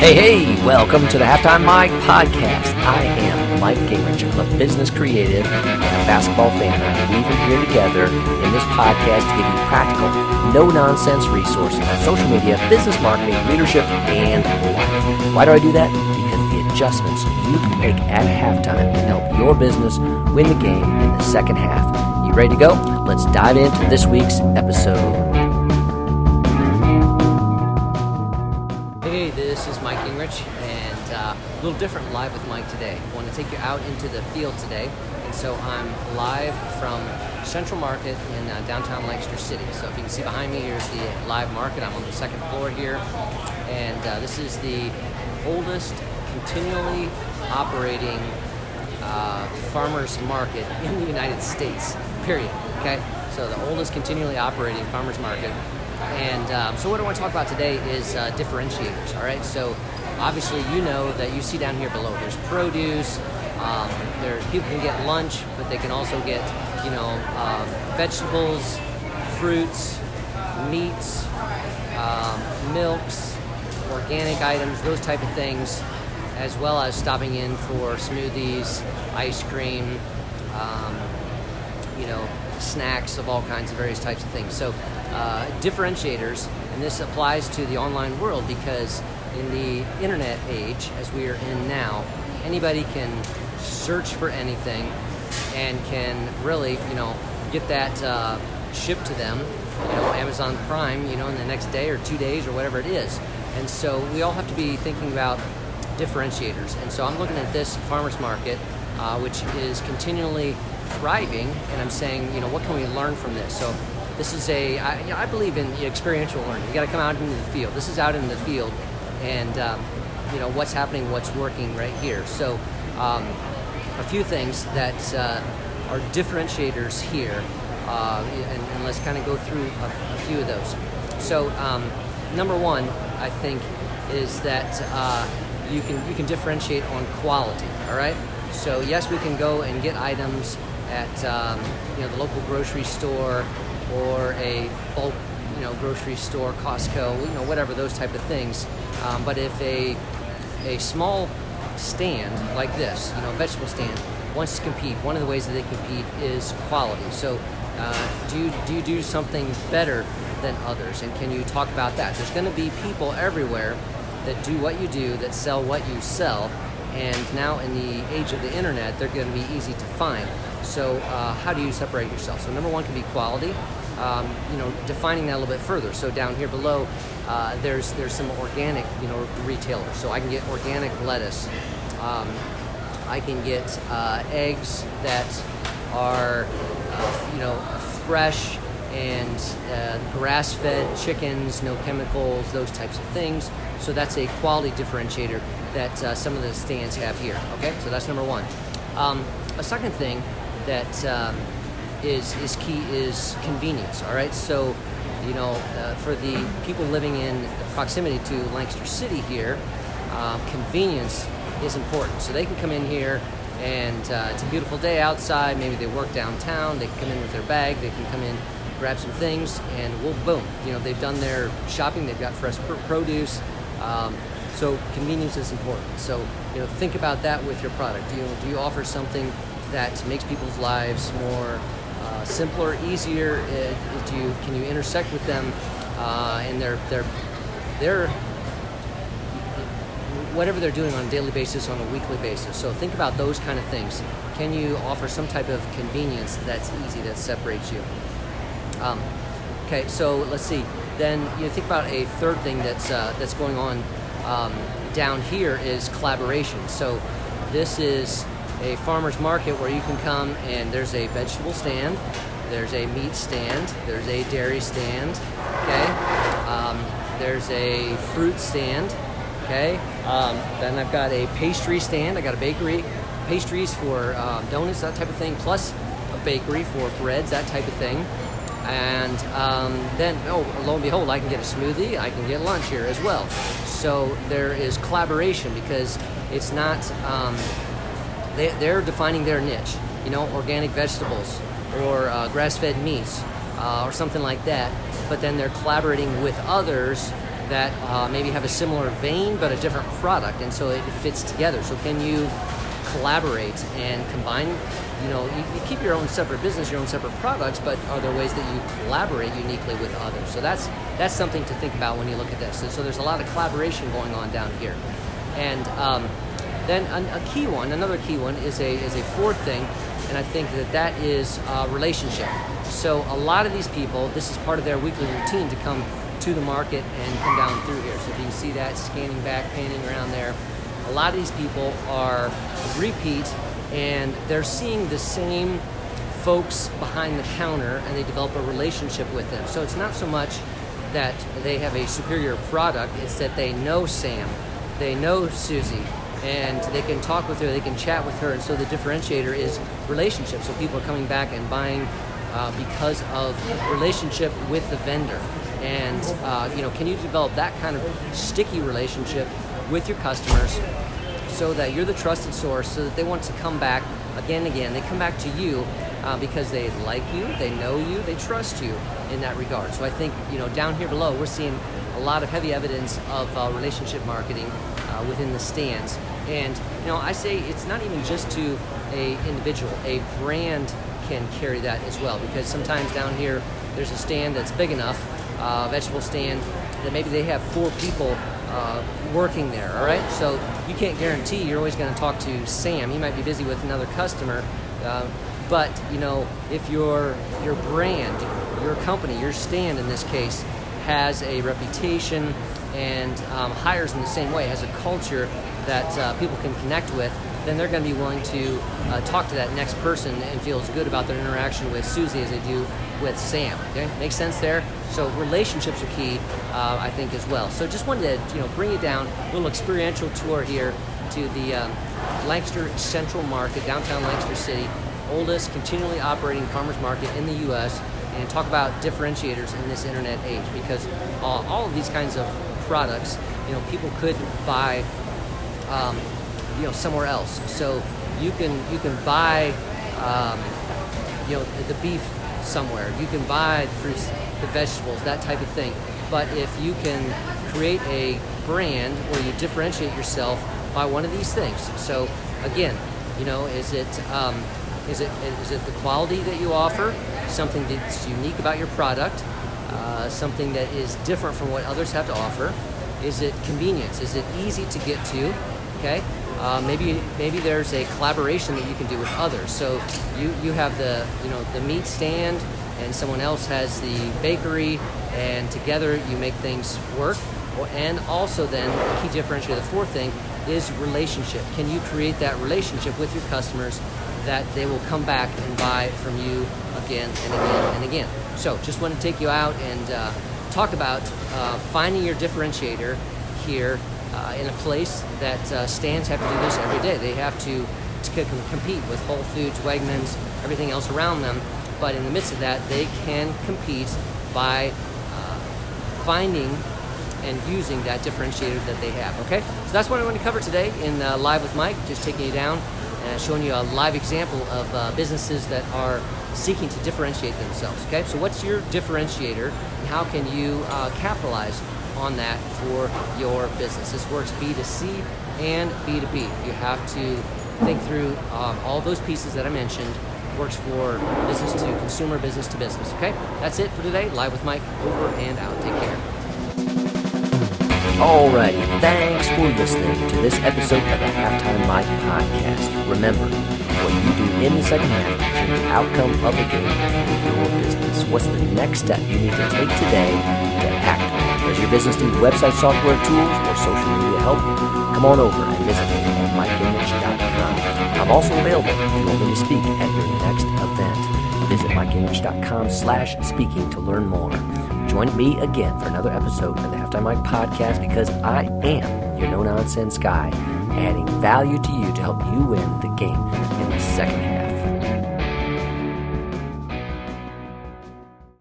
Hey, welcome to the Halftime Mike Podcast. I am Mike Gingrich, a business creative and a basketball fan. We are here together in this podcast to give you practical, no-nonsense resources on social media, business marketing, leadership, and life. Why do I do that? Because the adjustments you can make at halftime can help your business win the game in the second half. You ready to go? Let's dive into this week's episode. And a little different live with Mike today. I want to take you out into the field today, and so I'm live from Central Market in downtown Lancaster City. So if you can see behind me, here's the live market. I'm on the second floor here, and this is the oldest continually operating farmers market in the United States, period. Okay, so the oldest continually operating farmers market. And so what I want to talk about today is differentiators, all right? So obviously you know that you see down here below, there's produce, there's people can get lunch, but they can also get, you know, vegetables, fruits, meats, milks, organic items, those type of things, as well as stopping in for smoothies, ice cream, you know, snacks of all kinds of various types of things. So differentiators, and this applies to the online world, because in the internet age, as we are in now, anybody can search for anything and can really, you know, get that shipped to them, you know, Amazon Prime, you know, in the next day or 2 days or whatever it is. And so we all have to be thinking about differentiators. And so I'm looking at this farmers market, which is continually thriving, and I'm saying, you know, what can we learn from this? So this is a, I believe in experiential learning. You got to come out into the field. This is out in the field, and you know, what's happening, what's working right here. So a few things that are differentiators here, and let's kind of go through a few of those. So number one, I think, is that you can differentiate on quality. All right. So yes, we can go and get items at you know, the local grocery store or a bulk, you know, grocery store, Costco, you know, whatever, those type of things. But if a small stand like this, you know, a vegetable stand, wants to compete, one of the ways that they compete is quality. So do you do something better than others, and can you talk about that? There's going to be people everywhere that do what you do, that sell what you sell. And now in the age of the internet, they're going to be easy to find. So how do you separate yourself? So number one can be quality, you know, defining that a little bit further. So down here below, there's some organic, you know, retailers. So I can get organic lettuce. I can get eggs that are, you know, fresh and grass-fed chickens, no chemicals, those types of things. So that's a quality differentiator that some of the stands have here, okay? So that's number one. A second thing that is key is convenience, all right? So, you know, for the people living in proximity to Lancaster City here, convenience is important. So they can come in here, and it's a beautiful day outside. Maybe they work downtown. They can come in with their bag. They can come in, grab some things, and we'll boom. You know, they've done their shopping. They've got fresh produce. So convenience is important. So, you know, think about that with your product. Do you offer something that makes people's lives more simpler, easier? Can you intersect with them in their whatever they're doing on a daily basis, on a weekly basis? So think about those kind of things. Can you offer some type of convenience that's easy, that separates you? Okay, so let's see. Then you think about a third thing that's going on. Down here is collaboration. So this is a farmer's market where you can come, and there's a vegetable stand, there's a meat stand, there's a dairy stand, okay? There's a fruit stand, okay? Then I've got a pastry stand. I got a bakery, pastries for donuts, that type of thing, plus a bakery for breads, that type of thing. And then, lo and behold, I can get a smoothie, I can get lunch here as well. So there is collaboration, because it's not, they're defining their niche, you know, organic vegetables or grass-fed meats or something like that, but then they're collaborating with others that maybe have a similar vein but a different product, and so it fits together. So can you collaborate and combine? You know, you keep your own separate business, your own separate products, but are there ways that you collaborate uniquely with others? So that's something to think about when you look at this. So there's a lot of collaboration going on down here. And then another key one is a fourth thing, and I think that is relationship. So a lot of these people, this is part of their weekly routine to come to the market and come down through here. So if you can see that scanning back, panning around there, a lot of these people are repeat, and they're seeing the same folks behind the counter, and they develop a relationship with them. So it's not so much that they have a superior product, it's that they know Sam, they know Susie, and they can talk with her, they can chat with her, and so the differentiator is relationship. So people are coming back and buying because of relationship with the vendor. And can you develop that kind of sticky relationship with your customers so that you're the trusted source, so that they want to come back again and again. They come back to you because they like you, they know you, they trust you in that regard. So I think, down here below, we're seeing a lot of heavy evidence of relationship marketing within the stands. And, I say it's not even just to a individual. A brand can carry that as well, because sometimes down here, there's a stand that's big enough, vegetable stand, that maybe they have 4 people working there, all right? So you can't guarantee you're always going to talk to Sam. He might be busy with another customer, but if your brand, your company, your stand in this case, has a reputation and hires in the same way, has a culture that people can connect with, then they're going to be willing to talk to that next person and feel as good about their interaction with Susie as they do with Sam. Okay, makes sense there? So relationships are key, I think, as well. So just wanted to bring you down a little experiential tour here to the Lancaster Central Market, downtown Lancaster City, oldest continually operating farmers market in the U.S., and talk about differentiators in this internet age, because all of these kinds of products, people could buy somewhere else. So you can buy the beef somewhere, you can buy the fruits, the vegetables, that type of thing. But if you can create a brand where you differentiate yourself by one of these things, so again, is it the quality that you offer, something that's unique about your product, something that is different from what others have to offer? Is it convenience? Is it easy to get to? Okay. Maybe there's a collaboration that you can do with others. So you have the meat stand, and someone else has the bakery, and together you make things work. And also then the key differentiator, the fourth thing, is relationship. Can you create that relationship with your customers that they will come back and buy from you again and again and again? So just want to take you out and talk about finding your differentiator here. In a place that stands have to do this every day. They have to compete with Whole Foods, Wegmans, everything else around them. But in the midst of that, they can compete by finding and using that differentiator that they have, okay? So that's what I want to cover today in Live with Mike, just taking you down and showing you a live example of businesses that are seeking to differentiate themselves, okay? So what's your differentiator, and how can you capitalize on that for your business? This works B2C and B2B. You have to think through all those pieces that I mentioned. It works for business to consumer, business to business. Okay, that's it for today. Live with Mike, over and out. Take care. Alrighty, thanks for listening to this episode of the Halftime Mike Podcast. Remember, what you do in the second half is the outcome of the game for your business. What's the next step you need to take today to act? Does your business need website software tools or social media help? Come on over and visit me at MikeInwich.com. I'm also available if you want me to speak at your next event. Visit MikeInwich.com/speaking to learn more. Join me again for another episode of the Halftime Mike Podcast, because I am your no-nonsense guy, adding value to you to help you win the game in the second half.